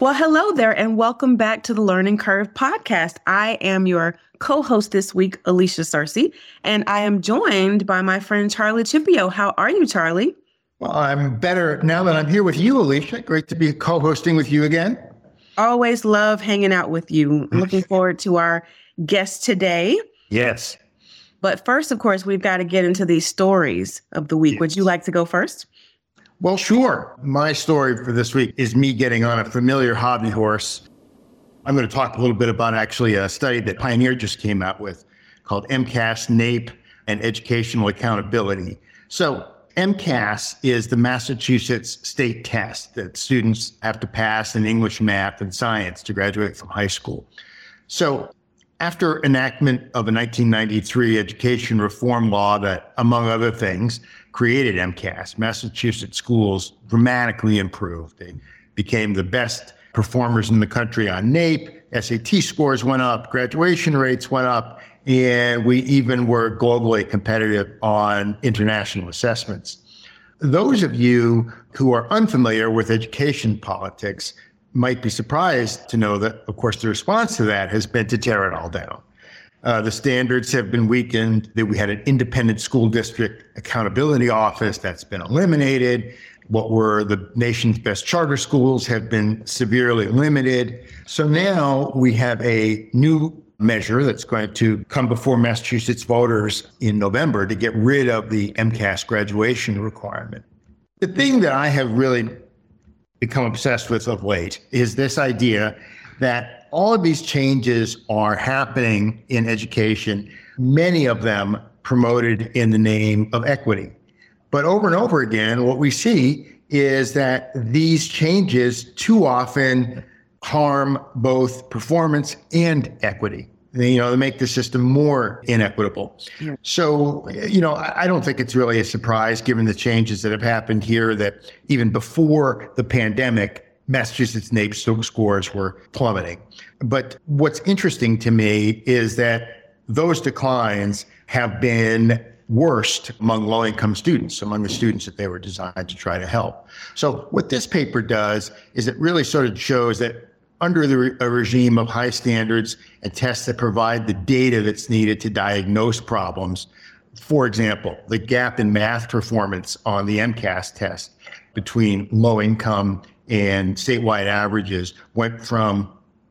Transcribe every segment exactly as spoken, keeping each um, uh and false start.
Well, hello there, and welcome back to the Learning Curve podcast. I am your co-host this week, Alisha Searcy, and I am joined by my friend Charlie Chieppo. How are you, Charlie? Well, I'm better now that I'm here with you, Alisha. Great to be co-hosting with you again. Always love hanging out with you. Looking forward to our guest today. Yes. But first, of course, we've got to get into these stories of the week. Yes. Would you like to go first? Well, sure. My story for this week is me getting on a familiar hobby horse. I'm going to talk a little bit about actually a study that Pioneer just came out with called M C A S, N A E P, and Educational Accountability. So M C A S is the Massachusetts state test that students have to pass in English, math, and science to graduate from high school. So after enactment of a nineteen ninety-three education reform law that, among other things, created M C A S, Massachusetts schools dramatically improved. They became the best performers in the country on N A E P. S A T scores went up, graduation rates went up, and we even were globally competitive on international assessments. Those of you who are unfamiliar with education politics might be surprised to know that, of course, the response to that has been to tear it all down. Uh, the standards have been weakened. That we had an independent school district accountability office that's been eliminated. What were the nation's best charter schools have been severely limited. So now we have a new measure that's going to come before Massachusetts voters in November to get rid of the M C A S graduation requirement. The thing that I have really become obsessed with of late is this idea that all of these changes are happening in education, many of them promoted in the name of equity. But over and over again, what we see is that these changes too often harm both performance and equity. They, you know, they make the system more inequitable. Yeah. So, you know, I don't think it's really a surprise, given the changes that have happened here, that even before the pandemic, Massachusetts N A E P scores were plummeting. But what's interesting to me is that those declines have been worst among low-income students, among the students that they were designed to try to help. So what this paper does is it really sort of shows that under the re- a regime of high standards and tests that provide the data that's needed to diagnose problems. For example, the gap in math performance on the M C A S test between low income and statewide averages went from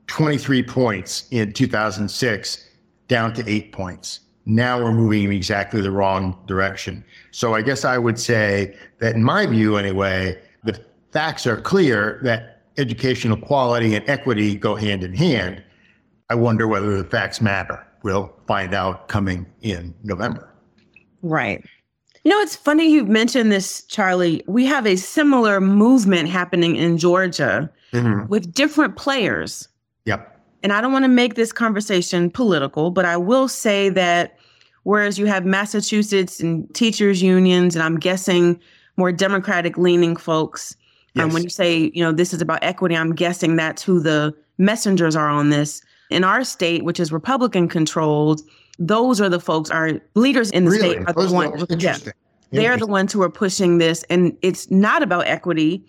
twenty-three points in two thousand six down to eight points. Now we're moving in exactly the wrong direction. So I guess I would say that in my view anyway, the facts are clear that educational quality and equity go hand in hand. I wonder whether the facts matter. We'll find out coming in November. Right. You know, it's funny you've mentioned this, Charlie. We have a similar movement happening in Georgia mm-hmm. with different players. Yep. And I don't want to make this conversation political, but I will say that whereas you have Massachusetts and teachers unions, and I'm guessing more Democratic leaning folks, and yes. um, when you say, you know, this is about equity, I'm guessing that's who the messengers are on this. In our state, which is Republican controlled, those are the folks, our leaders in the really? state are those the ones. Yeah, they're the ones who are pushing this. And it's not about equity.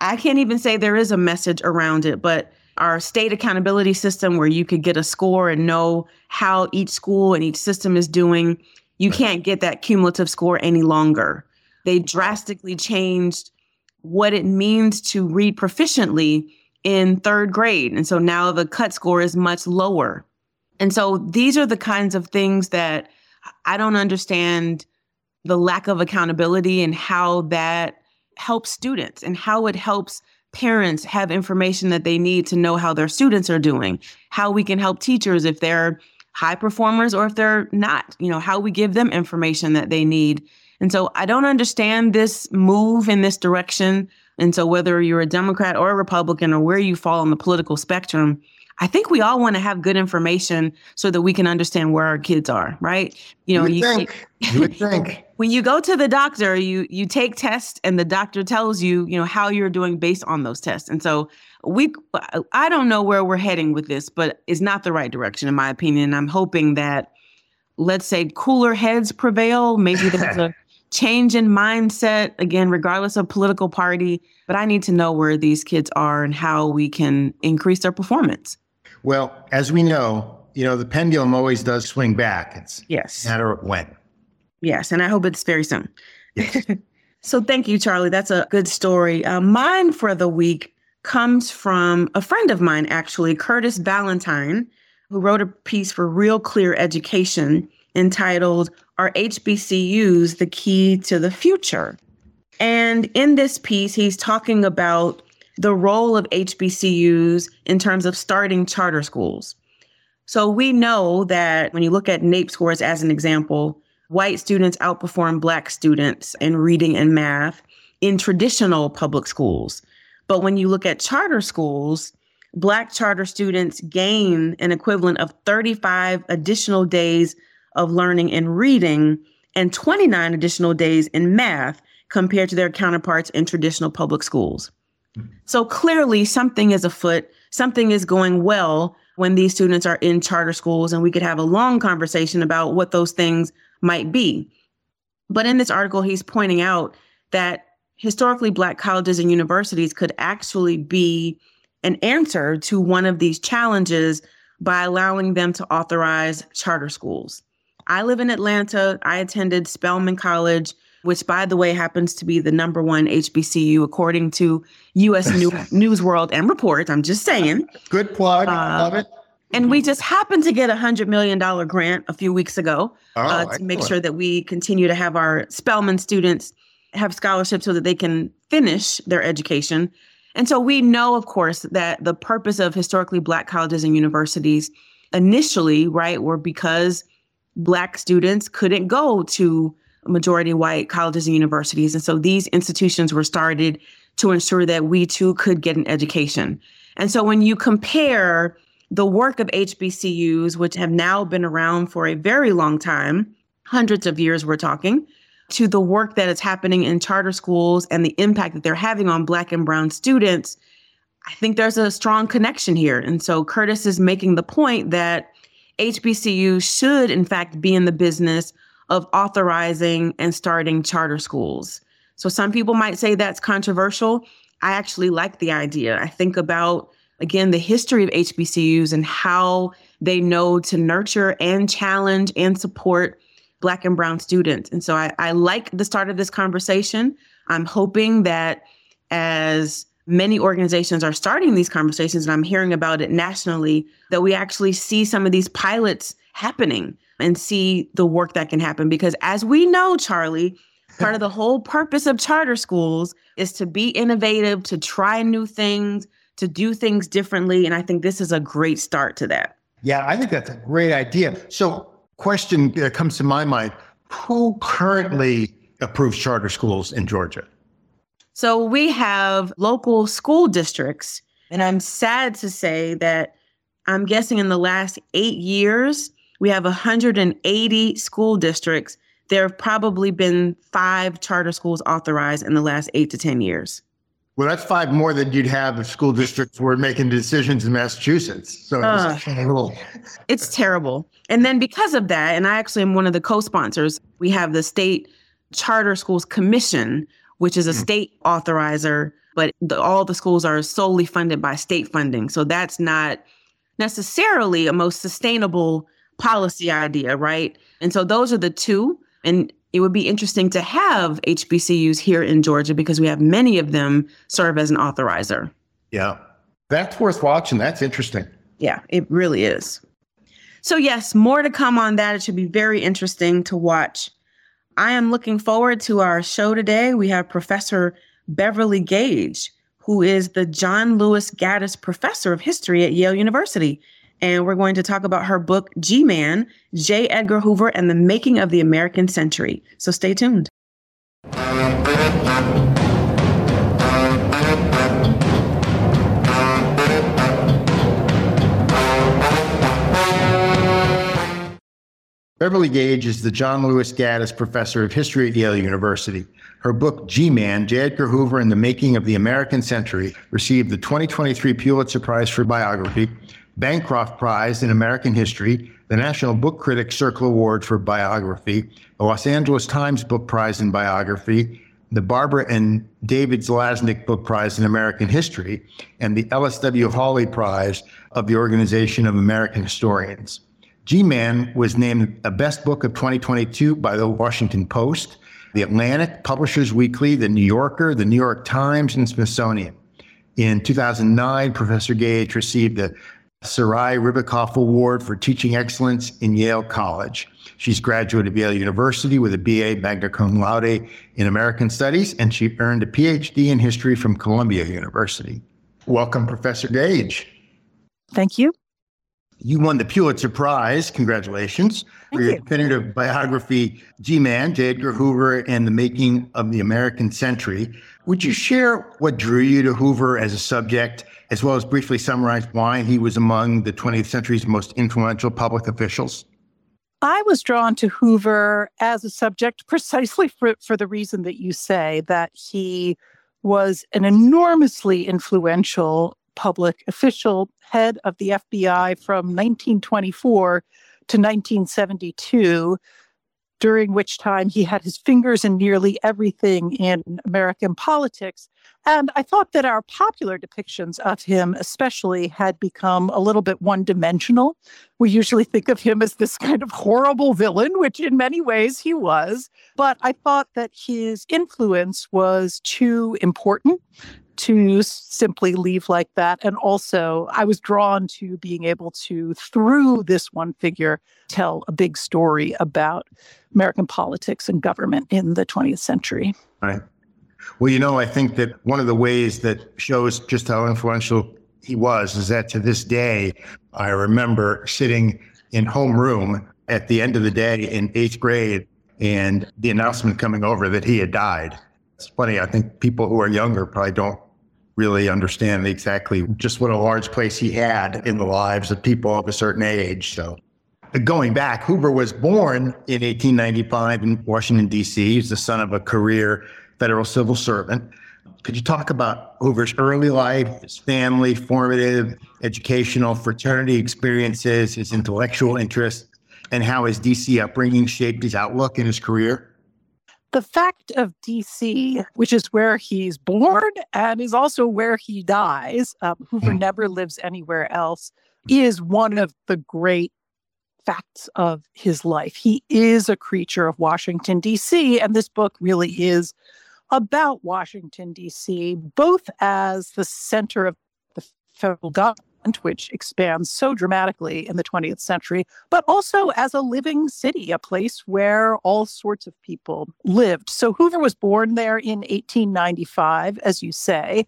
I can't even say there is a message around it, but our state accountability system where you could get a score and know how each school and each system is doing, you right. can't get that cumulative score any longer. They drastically changed what it means to read proficiently in third grade. And so now the cut score is much lower. And so these are the kinds of things that I don't understand, the lack of accountability and how that helps students and how it helps parents have information that they need to know how their students are doing, how we can help teachers if they're high performers or if they're not, you know, how we give them information that they need. And so I don't understand this move in this direction. And so whether you're a Democrat or a Republican or where you fall on the political spectrum, I think we all want to have good information so that we can understand where our kids are, right? You know, you, you think, you would think. When you go to the doctor, you you take tests and the doctor tells you, you know, how you're doing based on those tests. And so we I don't know where we're heading with this, but it's not the right direction, in my opinion. I'm hoping that, let's say, cooler heads prevail. Maybe there's a change in mindset, again, regardless of political party. But I need to know where these kids are and how we can increase their performance. Well, as we know, you know, the pendulum always does swing back. It's yes. a matter of when. Yes, and I hope it's very soon. Yes. So thank you, Charlie. That's a good story. Uh, mine for the week comes from a friend of mine, actually, Curtis Valentine, who wrote a piece for Real Clear Education entitled, Are H B C Us the Key to the Future? And in this piece, he's talking about the role of H B C Us in terms of starting charter schools. So we know that when you look at NAEP scores as an example, white students outperform Black students in reading and math in traditional public schools. But when you look at charter schools, Black charter students gain an equivalent of thirty-five additional days of learning and reading and twenty-nine additional days in math compared to their counterparts in traditional public schools. So clearly something is afoot, something is going well when these students are in charter schools, and we could have a long conversation about what those things might be. But in this article, he's pointing out that historically Black colleges and universities could actually be an answer to one of these challenges by allowing them to authorize charter schools. I live in Atlanta. I attended Spelman College, which, by the way, happens to be the number one H B C U, according to U S News, News World and Report. I'm just saying. Good plug. Uh, Love it. And we just happened to get a one hundred million dollars grant a few weeks ago oh, uh, to excellent. make sure that we continue to have our Spelman students have scholarships so that they can finish their education. And so we know, of course, that the purpose of historically Black colleges and universities initially, right, were because Black students couldn't go to majority white colleges and universities. And so these institutions were started to ensure that we too could get an education. And so when you compare the work of H B C Us, which have now been around for a very long time, hundreds of years we're talking, to the work that is happening in charter schools and the impact that they're having on Black and Brown students, I think there's a strong connection here. And so Curtis is making the point that H B C Us should, in fact, be in the business of authorizing and starting charter schools. So some people might say that's controversial. I actually like the idea. I think about, again, the history of H B C Us and how they know to nurture and challenge and support Black and Brown students. And so I, I like the start of this conversation. I'm hoping that as many organizations are starting these conversations, and I'm hearing about it nationally, that we actually see some of these pilots happening and see the work that can happen. Because as we know, Charlie, part of the whole purpose of charter schools is to be innovative, to try new things, to do things differently. And I think this is a great start to that. Yeah, I think that's a great idea. So question that comes to my mind, who currently approves charter schools in Georgia? So we have local school districts, and I'm sad to say that I'm guessing in the last eight years, we have one hundred eighty school districts. There have probably been five charter schools authorized in the last eight to ten years. Well, that's five more than you'd have if school districts were making decisions in Massachusetts. So uh, it's terrible. It's terrible. And then because of that, and I actually am one of the co-sponsors, we have the State Charter Schools Commission, which is a state authorizer, but the, all the schools are solely funded by state funding. So that's not necessarily a most sustainable policy idea, right? And so those are the two. And it would be interesting to have H B C Us here in Georgia because we have many of them serve as an authorizer. Yeah, that's worth watching. That's interesting. Yeah, it really is. So yes, more to come on that. It should be very interesting to watch. I am looking forward to our show today. We have Professor Beverly Gage, who is the John Lewis Gaddis Professor of History at Yale University. And we're going to talk about her book, G-Man, J. Edgar Hoover and the Making of the American Century. So stay tuned. Beverly Gage is the John Lewis Gaddis Professor of History at Yale University. Her book, G-Man, J. Edgar Hoover and the Making of the American Century, received the twenty twenty-three Pulitzer Prize for Biography, Bancroft Prize in American History, the National Book Critics Circle Award for Biography, the Los Angeles Times Book Prize in Biography, the Barbara and David Zelaznik Book Prize in American History, and the L S W Hawley Prize of the Organization of American Historians. G-Man was named a best book of twenty twenty-two by the Washington Post, the Atlantic, Publishers Weekly, the New Yorker, the New York Times, and Smithsonian. In two thousand nine, Professor Gage received the Sarai Ribikoff Award for Teaching Excellence in Yale College. She's graduated Yale University with a B A magna cum laude in American Studies, and she earned a P H D in history from Columbia University. Welcome, Professor Gage. Thank you. You won the Pulitzer Prize. Congratulations. Thank for your you. definitive biography, G-Man, J. Edgar Hoover and the Making of the American Century. Would you share what drew you to Hoover as a subject, as well as briefly summarize why he was among the twentieth century's most influential public officials? I was drawn to Hoover as a subject precisely for, for the reason that you say, that he was an enormously influential public official, head of the F B I from nineteen twenty-four to nineteen seventy-two, during which time he had his fingers in nearly everything in American politics. And I thought that our popular depictions of him especially had become a little bit one-dimensional. We usually think of him as this kind of horrible villain, which in many ways he was. But I thought that his influence was too important to simply leave like that. And also, I was drawn to being able to, through this one figure, tell a big story about American politics and government in the twentieth century. All right. Well, you know, I think that one of the ways that shows just how influential he was is that to this day, I remember sitting in homeroom at the end of the day in eighth grade and the announcement coming over that he had died. It's funny, I think people who are younger probably don't really understand exactly just what a large place he had in the lives of people of a certain age. So going back, Hoover was born in eighteen ninety-five in Washington, D C. He's the son of a career federal civil servant. Could you talk about Hoover's early life, his family, formative, educational, fraternity experiences, his intellectual interests, and how his D C upbringing shaped his outlook in his career? The fact of D C, which is where he's born and is also where he dies, um, Hoover never lives anywhere else, is one of the great facts of his life. He is a creature of Washington, D C, and this book really is about Washington, D C, both as the center of the federal government, which expands so dramatically in the twentieth century, but also as a living city, a place where all sorts of people lived. So Hoover was born there in eighteen ninety-five, as you say.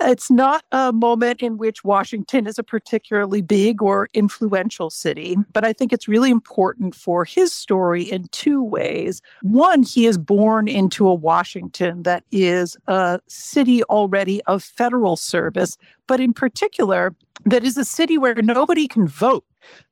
It's not a moment in which Washington is a particularly big or influential city, but I think it's really important for his story in two ways. One, he is born into a Washington that is a city already of federal service, but in particular, that is a city where nobody can vote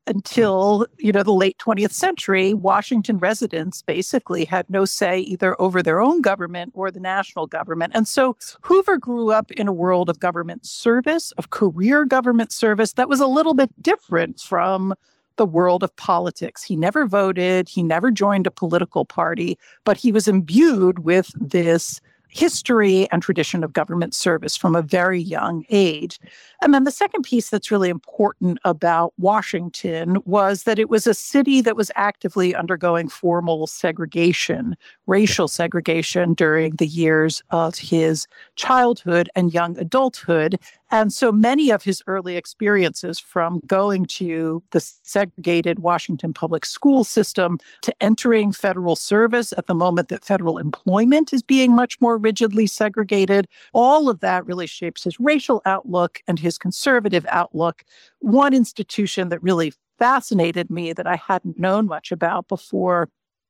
until, you know, the late twentieth century. Washington residents basically had no say either over their own government or the national government. And so Hoover grew up in a world of government service, of career government service that was a little bit different from the world of politics. He never voted, he never joined a political party, but he was imbued with this history and tradition of government service from a very young age. And then the second piece that's really important about Washington was that it was a city that was actively undergoing formal segregation, racial segregation during the years of his childhood and young adulthood. And so many of his early experiences, from going to the segregated Washington public school system to entering federal service at the moment that federal employment is being much more rigidly segregated, all of that really shapes his racial outlook and his conservative outlook. One institution that really fascinated me that I hadn't known much about before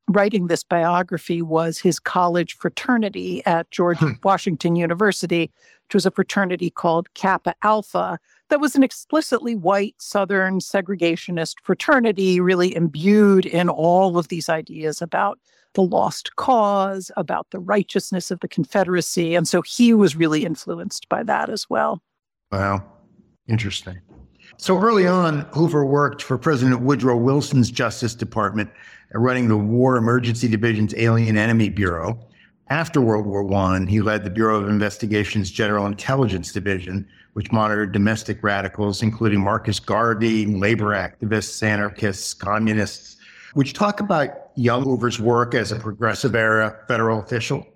writing this biography was his college fraternity at George Washington University, which was a fraternity called Kappa Alpha, that was an explicitly white, Southern segregationist fraternity, really imbued in all of these ideas about the lost cause, about the righteousness of the Confederacy. And so he was really influenced by that as well. Wow. Interesting. So early on, Hoover worked for President Woodrow Wilson's Justice Department, running the War Emergency Division's Alien Enemy Bureau. After World War One, he led the Bureau of Investigation's General Intelligence Division, which monitored domestic radicals, including Marcus Garvey, labor activists, anarchists, communists. Would you talk about young Hoover's work as a progressive era federal official?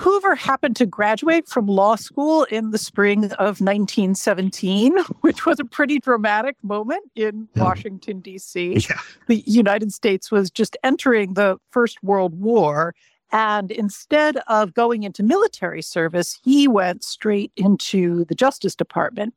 Hoover happened to graduate from law school in the spring of nineteen seventeen, which was a pretty dramatic moment in Washington, D C. Yeah. The United States was just entering the First World War, and instead of going into military service, he went straight into the Justice Department.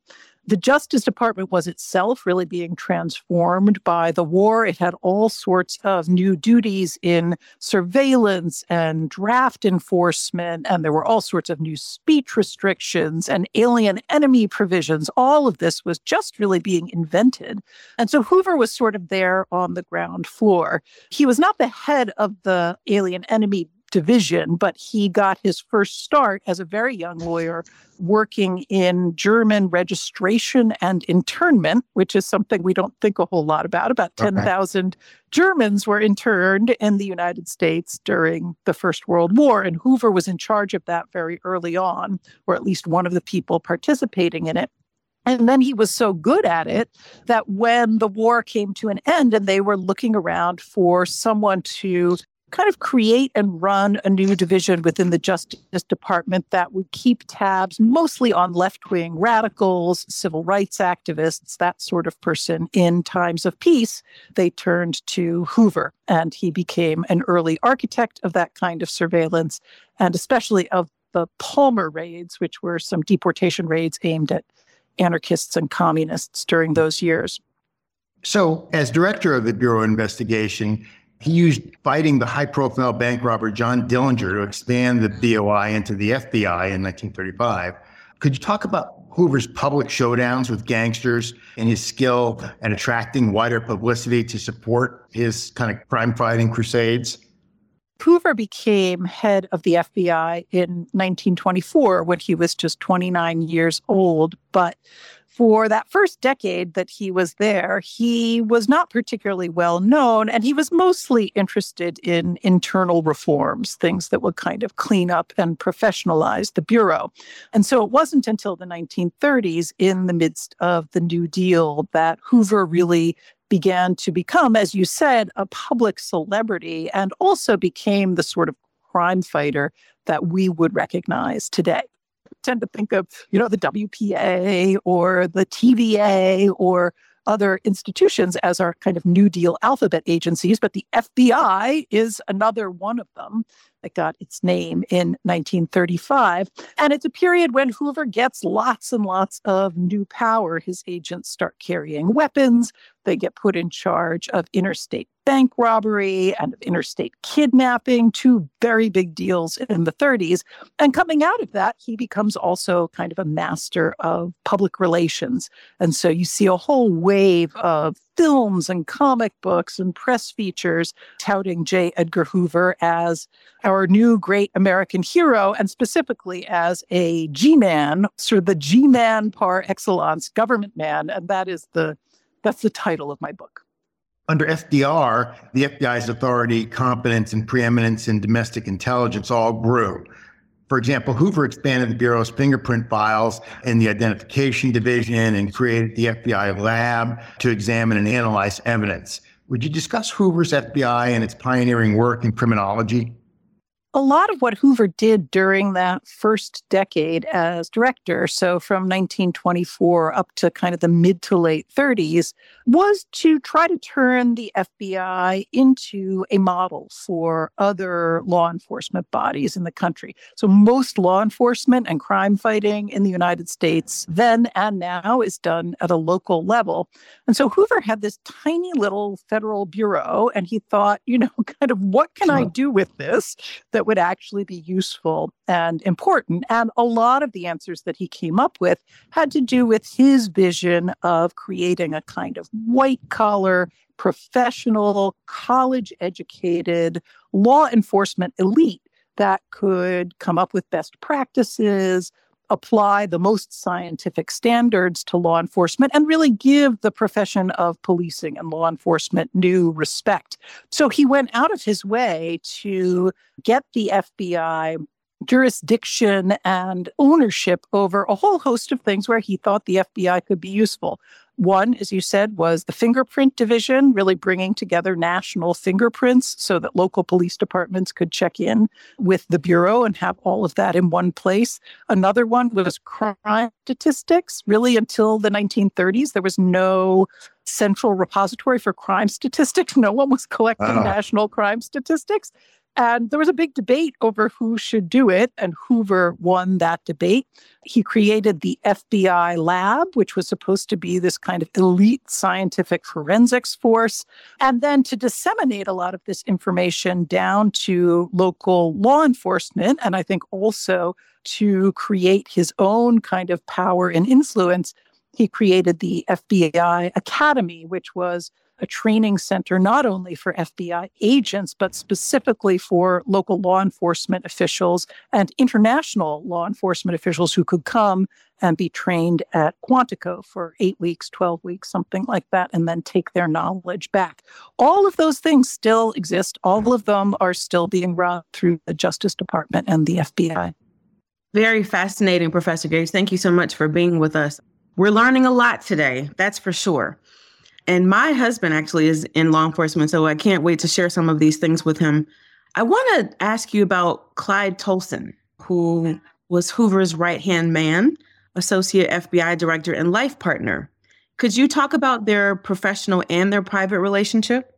The Justice Department was itself really being transformed by the war. It had all sorts of new duties in surveillance and draft enforcement, and there were all sorts of new speech restrictions and alien enemy provisions. All of this was just really being invented. And so Hoover was sort of there on the ground floor. He was not the head of the alien enemy division, but he got his first start as a very young lawyer working in German registration and internment, which is something we don't think a whole lot about. About ten thousand okay. Germans were interned in the United States during the First World War, and Hoover was in charge of that very early on, or at least one of the people participating in it. And then he was so good at it that when the war came to an end and they were looking around for someone to kind of create and run a new division within the Justice Department that would keep tabs mostly on left-wing radicals, civil rights activists, that sort of person in times of peace, they turned to Hoover. And he became an early architect of that kind of surveillance, and especially of the Palmer raids, which were some deportation raids aimed at anarchists and communists during those years. So as director of the Bureau of Investigation, he used fighting the high-profile bank robber John Dillinger to expand the B O I into the F B I in nineteen thirty-five. Could you talk about Hoover's public showdowns with gangsters and his skill at attracting wider publicity to support his kind of crime-fighting crusades? Hoover became head of the F B I in nineteen twenty-four when he was just twenty-nine years old, but for that first decade that he was there, he was not particularly well known, and he was mostly interested in internal reforms, things that would kind of clean up and professionalize the Bureau. And so it wasn't until the nineteen thirties, in the midst of the New Deal, that Hoover really began to become, as you said, a public celebrity, and also became the sort of crime fighter that we would recognize today. Tend to think of, you know, the W P A or the T V A or other institutions as our kind of New Deal alphabet agencies, but the F B I is another one of them that got its name in nineteen thirty-five. And it's a period when Hoover gets lots and lots of new power. His agents start carrying weapons. They get put in charge of interstate bank robbery and interstate kidnapping, two very big deals in the thirties. And coming out of that, he becomes also kind of a master of public relations. And so you see a whole wave of films and comic books and press features touting J. Edgar Hoover as our new great American hero, and specifically as a G-Man, sort of the G-Man par excellence, government man. And that is the That's the title of my book. Under F D R, the F B I's authority, competence, and preeminence in domestic intelligence all grew. For example, Hoover expanded the Bureau's fingerprint files in the identification division and created the F B I lab to examine and analyze evidence. Would you discuss Hoover's F B I and its pioneering work in criminology? A lot of what Hoover did during that first decade as director, so from nineteen twenty-four up to kind of the mid to late thirties, was to try to turn the F B I into a model for other law enforcement bodies in the country. So most law enforcement and crime fighting in the United States then and now is done at a local level. And so Hoover had this tiny little federal bureau, and he thought, you know, kind of what can I do with this that would actually be useful and important. And a lot of the answers that he came up with had to do with his vision of creating a kind of white-collar, professional, college-educated law enforcement elite that could come up with best practices, apply the most scientific standards to law enforcement and really give the profession of policing and law enforcement new respect. So he went out of his way to get the F B I jurisdiction and ownership over a whole host of things where he thought the F B I could be useful. One, as you said, was the fingerprint division, really bringing together national fingerprints so that local police departments could check in with the Bureau and have all of that in one place. Another one was crime statistics. Really, until the nineteen thirties, there was no central repository for crime statistics. No one was collecting oh. national crime statistics. And there was a big debate over who should do it, and Hoover won that debate. He created the F B I lab, which was supposed to be this kind of elite scientific forensics force, and then to disseminate a lot of this information down to local law enforcement, and I think also to create his own kind of power and influence. He created the F B I Academy, which was a training center not only for F B I agents, but specifically for local law enforcement officials and international law enforcement officials who could come and be trained at Quantico for eight weeks, twelve weeks, something like that, and then take their knowledge back. All of those things still exist. All of them are still being run through the Justice Department and the F B I. Very fascinating, Professor Gage. Thank you so much for being with us. We're learning a lot today, that's for sure. And my husband actually is in law enforcement, so I can't wait to share some of these things with him. I want to ask you about Clyde Tolson, who was Hoover's right-hand man, associate F B I director, and life partner. Could you talk about their professional and their private relationship?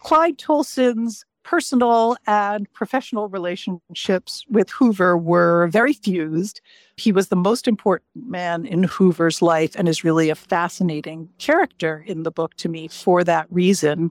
Clyde Tolson's personal and professional relationships with Hoover were very fused. He was the most important man in Hoover's life and is really a fascinating character in the book to me for that reason.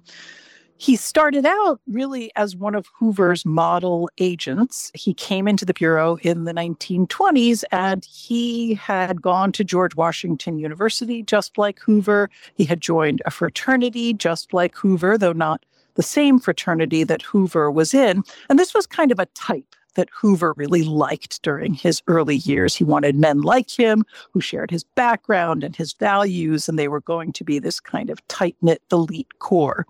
He started out really as one of Hoover's model agents. He came into the Bureau in the nineteen twenties, and he had gone to George Washington University just like Hoover. He had joined a fraternity just like Hoover, though not the same fraternity that Hoover was in. And this was kind of a type that Hoover really liked during his early years. He wanted men like him who shared his background and his values, and they were going to be this kind of tight-knit elite core.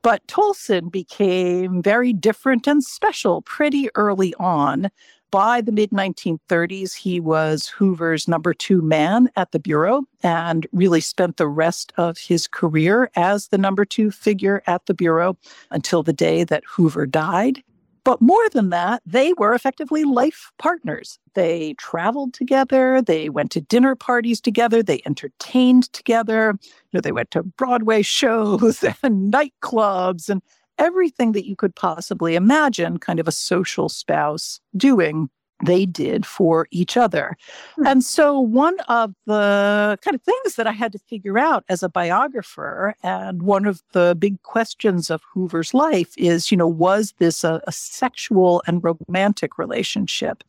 But Tolson became very different and special pretty early on. By the mid nineteen thirties, he was Hoover's number two man at the Bureau and really spent the rest of his career as the number two figure at the Bureau until the day that Hoover died. But more than that, they were effectively life partners. They traveled together. They went to dinner parties together. They entertained together. You know, they went to Broadway shows and nightclubs and everything that you could possibly imagine kind of a social spouse doing, they did for each other. Mm-hmm. And so one of the kind of things that I had to figure out as a biographer, and one of the big questions of Hoover's life is, you know, was this a, a sexual and romantic relationship?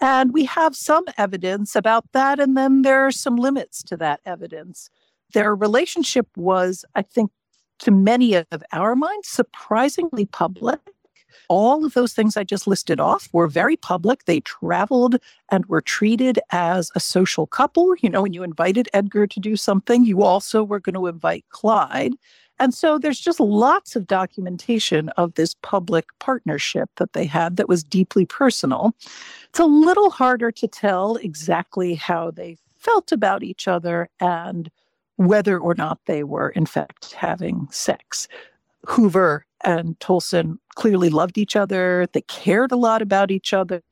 And we have some evidence about that, and then there are some limits to that evidence. Their relationship was, I think, to many of our minds, surprisingly public. All of those things I just listed off were very public. They traveled and were treated as a social couple. You know, when you invited Edgar to do something, you also were going to invite Clyde. And so there's just lots of documentation of this public partnership that they had that was deeply personal. It's a little harder to tell exactly how they felt about each other and whether or not they were, in fact, having sex. Hoover and Tolson clearly loved each other. They cared a lot about each other.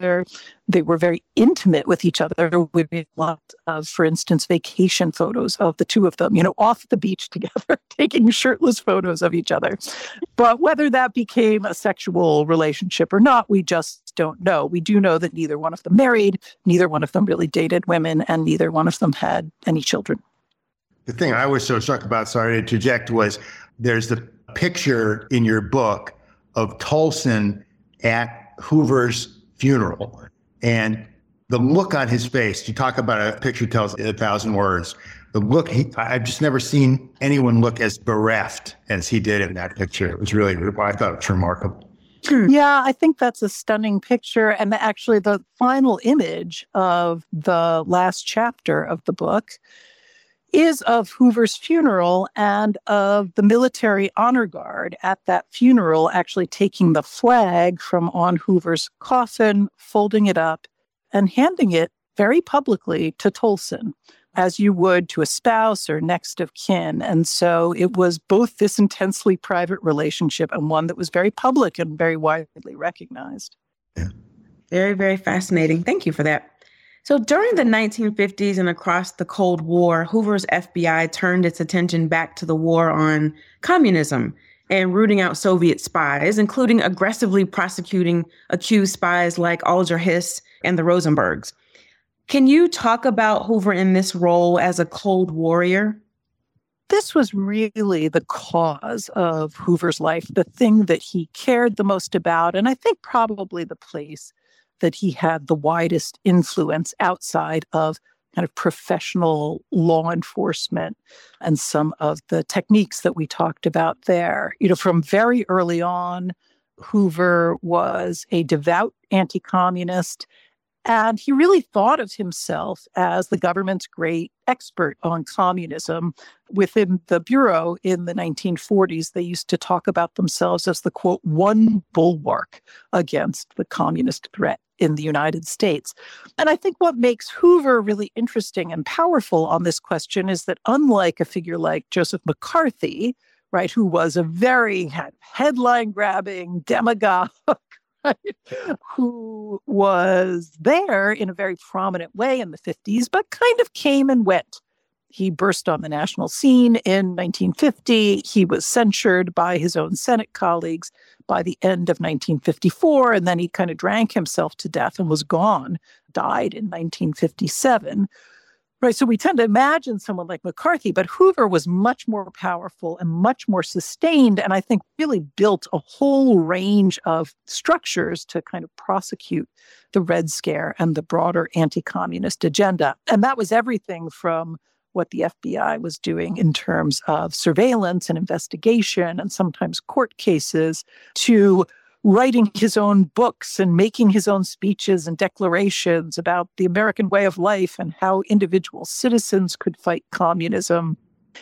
They were very intimate with each other. There would be lots of, for instance, vacation photos of the two of them, you know, off the beach together, taking shirtless photos of each other. But whether that became a sexual relationship or not, we just don't know. We do know that neither one of them married, neither one of them really dated women, and neither one of them had any children. The thing I was so struck about, sorry to interject, was there's the picture in your book of Tolson at Hoover's funeral. And the look on his face, you talk about a picture tells a thousand words. The look, he, I've just never seen anyone look as bereft as he did in that picture. It was really, I thought it was remarkable. Yeah, I think that's a stunning picture. And actually, the final image of the last chapter of the book is of Hoover's funeral and of the military honor guard at that funeral actually taking the flag from on Hoover's coffin, folding it up, and handing it very publicly to Tolson, as you would to a spouse or next of kin. And so it was both this intensely private relationship and one that was very public and very widely recognized. Yeah. Very, very fascinating. Thank you for that. So during the nineteen fifties and across the Cold War, Hoover's F B I turned its attention back to the war on communism and rooting out Soviet spies, including aggressively prosecuting accused spies like Alger Hiss and the Rosenbergs. Can you talk about Hoover in this role as a Cold Warrior? This was really the cause of Hoover's life, the thing that he cared the most about, and I think probably the place that he had the widest influence outside of kind of professional law enforcement and some of the techniques that we talked about there. You know, from very early on, Hoover was a devout anti-communist. And he really thought of himself as the government's great expert on communism. Within the Bureau in the nineteen forties, they used to talk about themselves as the, quote, one bulwark against the communist threat in the United States. And I think what makes Hoover really interesting and powerful on this question is that unlike a figure like Joseph McCarthy, right, who was a very headline-grabbing demagogue, who was there in a very prominent way in the fifties, but kind of came and went. He burst on the national scene in nineteen fifty. He was censured by his own Senate colleagues by the end of nineteen fifty-four, and then he kind of drank himself to death and was gone, died in nineteen fifty-seven. Right, so we tend to imagine someone like McCarthy, but Hoover was much more powerful and much more sustained, and I think really built a whole range of structures to kind of prosecute the Red Scare and the broader anti-communist agenda. And that was everything from what the F B I was doing in terms of surveillance and investigation and sometimes court cases to writing his own books and making his own speeches and declarations about the American way of life and how individual citizens could fight communism.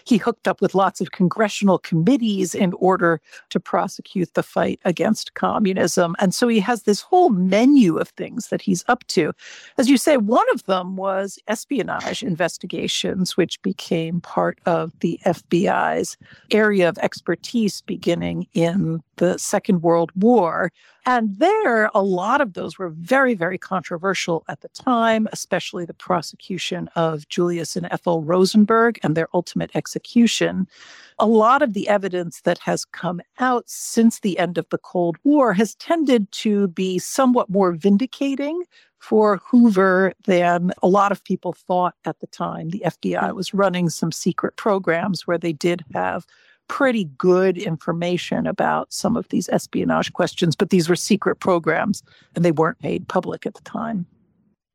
He hooked up with lots of congressional committees in order to prosecute the fight against communism. And so he has this whole menu of things that he's up to. As you say, one of them was espionage investigations, which became part of the F B I's area of expertise beginning in the Second World War. And there, a lot of those were very, very controversial at the time, especially the prosecution of Julius and Ethel Rosenberg and their ultimate execution. A lot of the evidence that has come out since the end of the Cold War has tended to be somewhat more vindicating for Hoover than a lot of people thought at the time. The F B I was running some secret programs where they did have pretty good information about some of these espionage questions, but these were secret programs and they weren't made public at the time.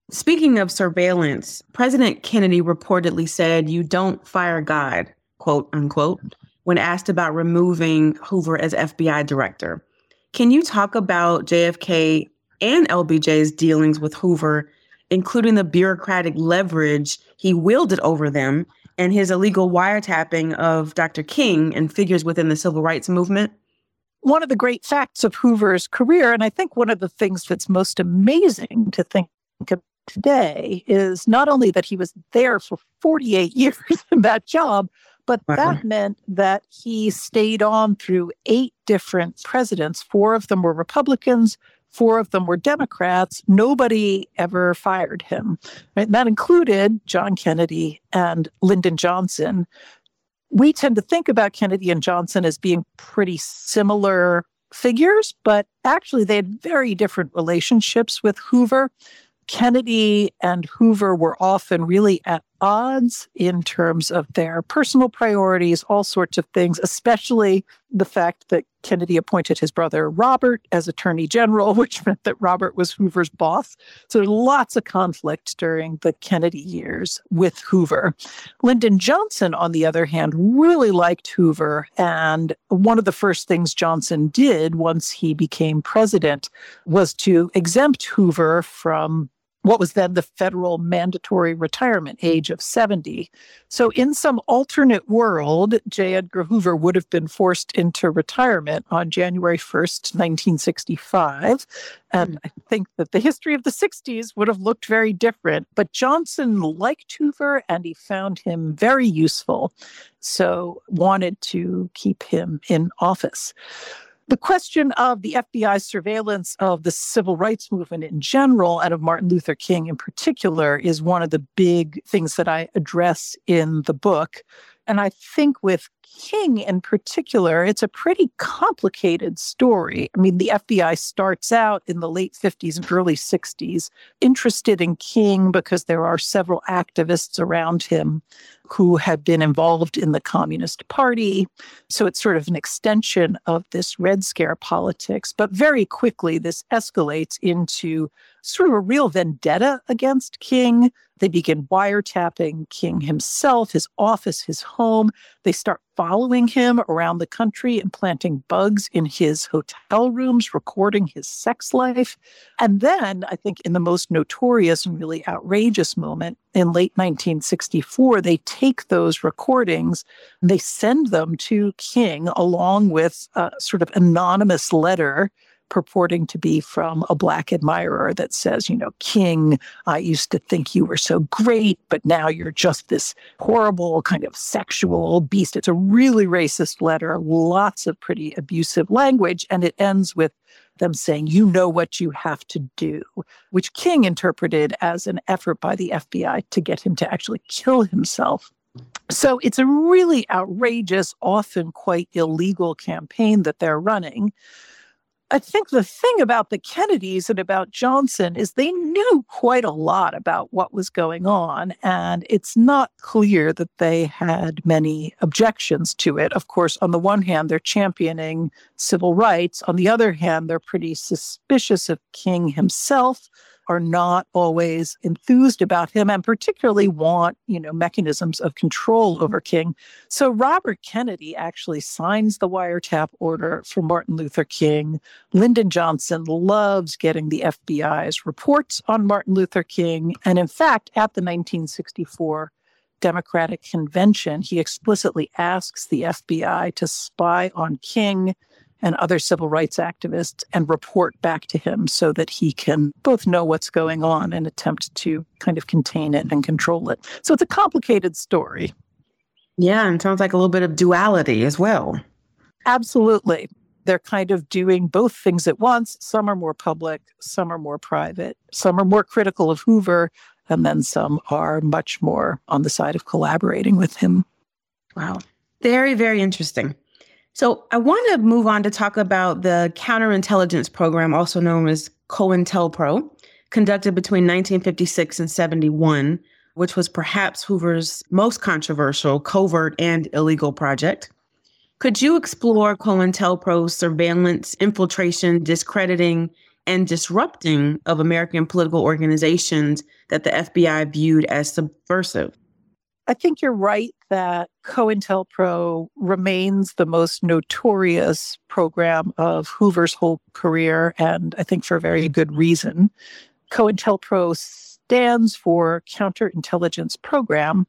Speaking of surveillance, President Kennedy reportedly said, "You don't fire God," quote unquote, when asked about removing Hoover as F B I director. Can you talk about J F K and L B J's dealings with Hoover, including the bureaucratic leverage he wielded over them and his illegal wiretapping of Doctor King and figures within the civil rights movement? One of the great facts of Hoover's career, and I think one of the things that's most amazing to think of today, is not only that he was there for forty-eight years in that job, but wow. that meant that he stayed on through eight different presidents. Four of them were Republicans. Four of them were Democrats. Nobody ever fired him. Right? And that included John Kennedy and Lyndon Johnson. We tend to think about Kennedy and Johnson as being pretty similar figures, but actually they had very different relationships with Hoover. Kennedy and Hoover were often really at odds in terms of their personal priorities, all sorts of things, especially the fact that Kennedy appointed his brother Robert as Attorney General, which meant that Robert was Hoover's boss. So there's lots of conflict during the Kennedy years with Hoover. Lyndon Johnson, on the other hand, really liked Hoover. And one of the first things Johnson did once he became president was to exempt Hoover from what was then the federal mandatory retirement age of seventy. So in some alternate world, J. Edgar Hoover would have been forced into retirement on January first, nineteen sixty-five. And I think that the history of the sixties would have looked very different. But Johnson liked Hoover, and he found him very useful, so wanted to keep him in office. The question of the F B I's surveillance of the civil rights movement in general and of Martin Luther King in particular is one of the big things that I address in the book. And I think with King in particular, it's a pretty complicated story. I mean, the F B I starts out in the late fifties and early sixties interested in King because there are several activists around him who had been involved in the Communist Party. So it's sort of an extension of this Red Scare politics. But very quickly, this escalates into sort of a real vendetta against King. They begin wiretapping King himself, his office, his home. They start following him around the country and planting bugs in his hotel rooms, recording his sex life. And then, I think in the most notorious and really outrageous moment, in late nineteen sixty-four, they take those recordings, they send them to King along with a sort of anonymous letter purporting to be from a Black admirer that says, you know, King, I used to think you were so great, but now you're just this horrible kind of sexual beast. It's a really racist letter, lots of pretty abusive language, and it ends with them saying, you know what you have to do, which King interpreted as an effort by the F B I to get him to actually kill himself. So it's a really outrageous, often quite illegal campaign that they're running. I think the thing about the Kennedys and about Johnson is they knew quite a lot about what was going on, and it's not clear that they had many objections to it. Of course, on the one hand, they're championing civil rights. On the other hand, they're pretty suspicious of King himself, are not always enthused about him, and particularly want, you know, mechanisms of control over King. So Robert Kennedy actually signs the wiretap order for Martin Luther King. Lyndon Johnson loves getting the F B I's reports on Martin Luther King. And in fact, at the nineteen sixty-four Democratic Convention, he explicitly asks the F B I to spy on King and other civil rights activists and report back to him so that he can both know what's going on and attempt to kind of contain it and control it. So it's a complicated story. Yeah, and sounds like a little bit of duality as well. Absolutely. They're kind of doing both things at once. Some are more public, some are more private, some are more critical of Hoover, and then some are much more on the side of collaborating with him. Wow. Very, very interesting. So I want to move on to talk about the counterintelligence program, also known as COINTELPRO, conducted between nineteen fifty-six and seventy-one, which was perhaps Hoover's most controversial, covert, and illegal project. Could you explore COINTELPRO's surveillance, infiltration, discrediting, and disrupting of American political organizations that the F B I viewed as subversive? I think you're right that COINTELPRO remains the most notorious program of Hoover's whole career, and I think for a very good reason. COINTELPRO stands for Counterintelligence Program,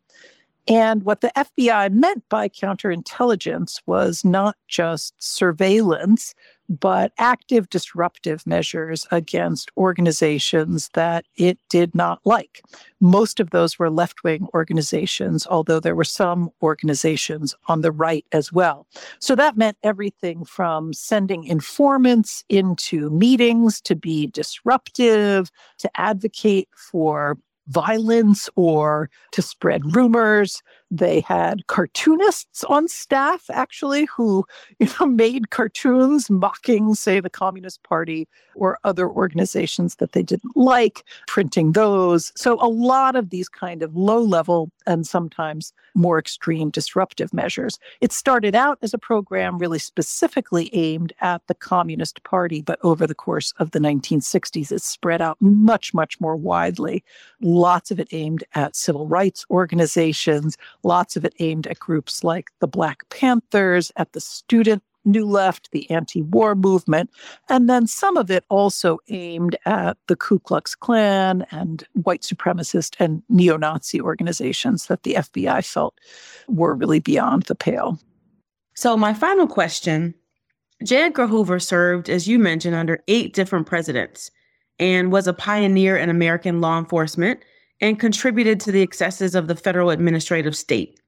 and what the F B I meant by counterintelligence was not just surveillance, but active disruptive measures against organizations that it did not like. Most of those were left-wing organizations, although there were some organizations on the right as well. So that meant everything from sending informants into meetings to be disruptive, to advocate for violence or to spread rumors. They had cartoonists on staff, actually, who you know made cartoons mocking, say, the Communist Party or other organizations that they didn't like, printing those. So a lot of these kind of low-level and sometimes more extreme disruptive measures. It started out as a program really specifically aimed at the Communist Party, but over the course of the nineteen sixties, it spread out much, much more widely. Lots of it aimed at civil rights organizations, lots of it aimed at groups like the Black Panthers, at the student New Left, the anti-war movement, and then some of it also aimed at the Ku Klux Klan and white supremacist and neo-Nazi organizations that the F B I felt were really beyond the pale. So my final question, J. Edgar Hoover served, as you mentioned, under eight different presidents and was a pioneer in American law enforcement and contributed to the excesses of the federal administrative state.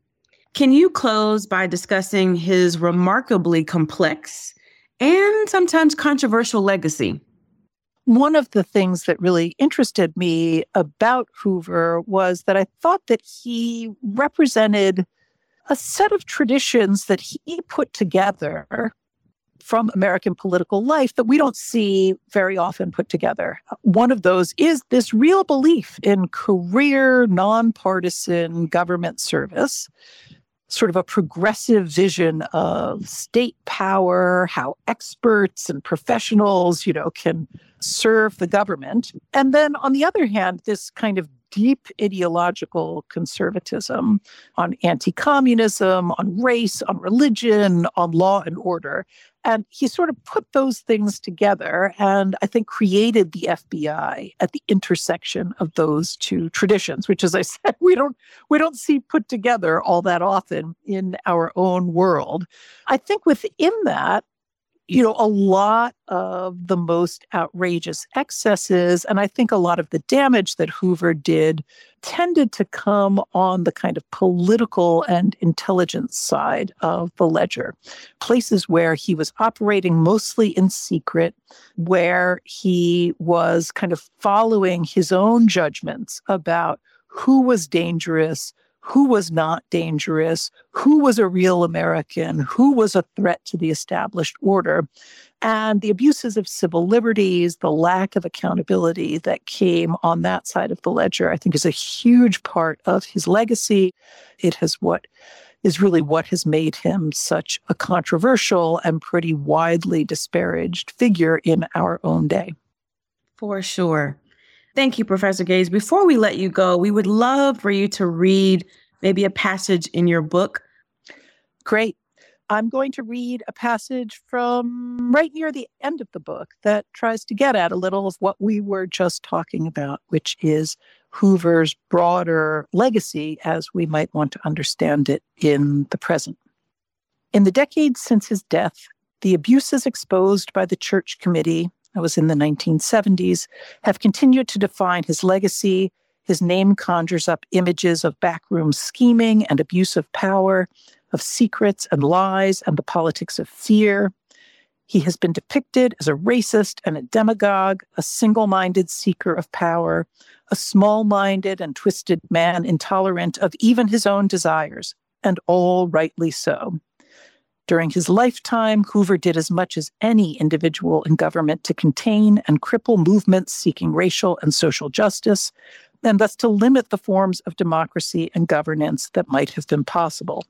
Can you close by discussing his remarkably complex and sometimes controversial legacy? One of the things that really interested me about Hoover was that I thought that he represented a set of traditions that he put together from American political life that we don't see very often put together. One of those is this real belief in career, nonpartisan government service, sort of a progressive vision of state power, how experts and professionals, you know, can serve the government. And then on the other hand, this kind of deep ideological conservatism on anti-communism, on race, on religion, on law and order. And he sort of put those things together and I think created the F B I at the intersection of those two traditions, which, as I said, we don't we don't see put together all that often in our own world. I think within that, you know, a lot of the most outrageous excesses, and I think a lot of the damage that Hoover did tended to come on the kind of political and intelligence side of the ledger. Places where he was operating mostly in secret, where he was kind of following his own judgments about who was dangerous, who was not dangerous, who was a real American, who was a threat to the established order, and the abuses of civil liberties, the lack of accountability that came on that side of the ledger, I think is a huge part of his legacy. It has what is really what has made him such a controversial and pretty widely disparaged figure in our own day. For sure. Thank you, Professor Gage. Before we let you go, we would love for you to read maybe a passage in your book. Great. I'm going to read a passage from right near the end of the book that tries to get at a little of what we were just talking about, which is Hoover's broader legacy as we might want to understand it in the present. In the decades since his death, the abuses exposed by the Church Committee, that was in the nineteen seventies, have continued to define his legacy. His name conjures up images of backroom scheming and abuse of power, of secrets and lies and the politics of fear. He has been depicted as a racist and a demagogue, a single-minded seeker of power, a small-minded and twisted man intolerant of even his own desires, and all rightly so. During his lifetime, Hoover did as much as any individual in government to contain and cripple movements seeking racial and social justice, and thus to limit the forms of democracy and governance that might have been possible.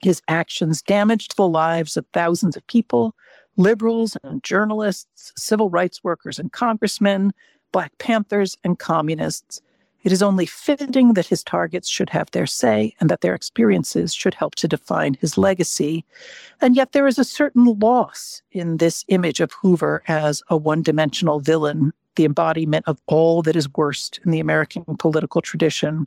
His actions damaged the lives of thousands of people, liberals and journalists, civil rights workers and congressmen, Black Panthers and communists. It is only fitting that his targets should have their say and that their experiences should help to define his legacy. And yet there is a certain loss in this image of Hoover as a one-dimensional villain, the embodiment of all that is worst in the American political tradition.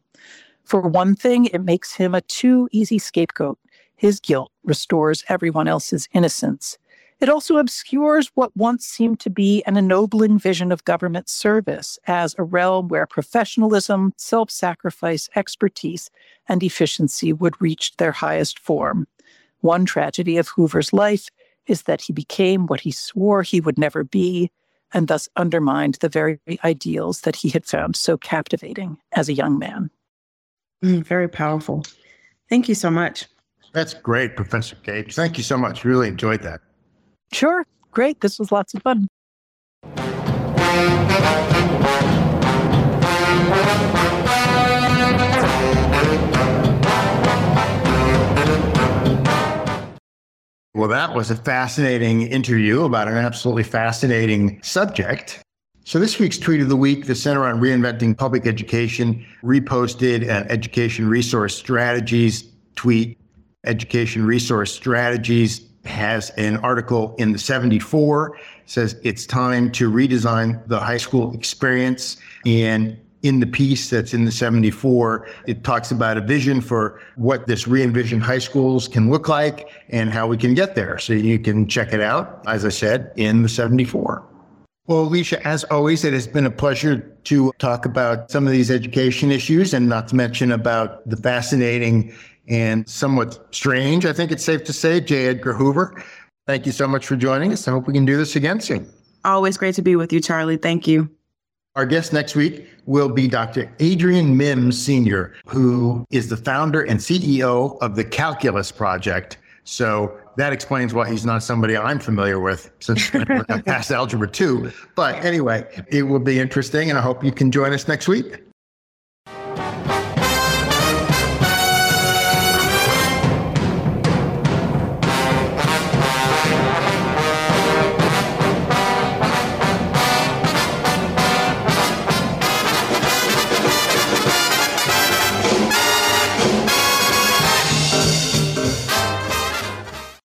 For one thing, it makes him a too easy scapegoat. His guilt restores everyone else's innocence. It also obscures what once seemed to be an ennobling vision of government service as a realm where professionalism, self-sacrifice, expertise, and efficiency would reach their highest form. One tragedy of Hoover's life is that he became what he swore he would never be, and thus undermined the very ideals that he had found so captivating as a young man. Mm, very powerful. Thank you so much. That's great, Professor Gage. Thank you so much. Really enjoyed that. Sure. Great. This was lots of fun. Well, that was a fascinating interview about an absolutely fascinating subject. So this week's Tweet of the Week, the Center on Reinventing Public Education reposted an Education Resource Strategies tweet. Education Resource Strategies has an article in the seventy-four. It says it's time to redesign the high school experience. And in the piece that's in the seventy-four, it talks about a vision for what this re-envisioned high schools can look like and how we can get there. So you can check it out, as I said, in the seventy-four. Well, Alisha, as always, it has been a pleasure to talk about some of these education issues, and not to mention about the fascinating and somewhat strange, I think it's safe to say, J. Edgar Hoover. Thank you so much for joining us. I hope we can do this again soon. Always great to be with you, Charlie. Thank you. Our guest next week will be Doctor Adrian Mims Senior, who is the founder and C E O of the Calculus Project. So that explains why he's not somebody I'm familiar with, since we're past algebra two. But anyway, it will be interesting, and I hope you can join us next week.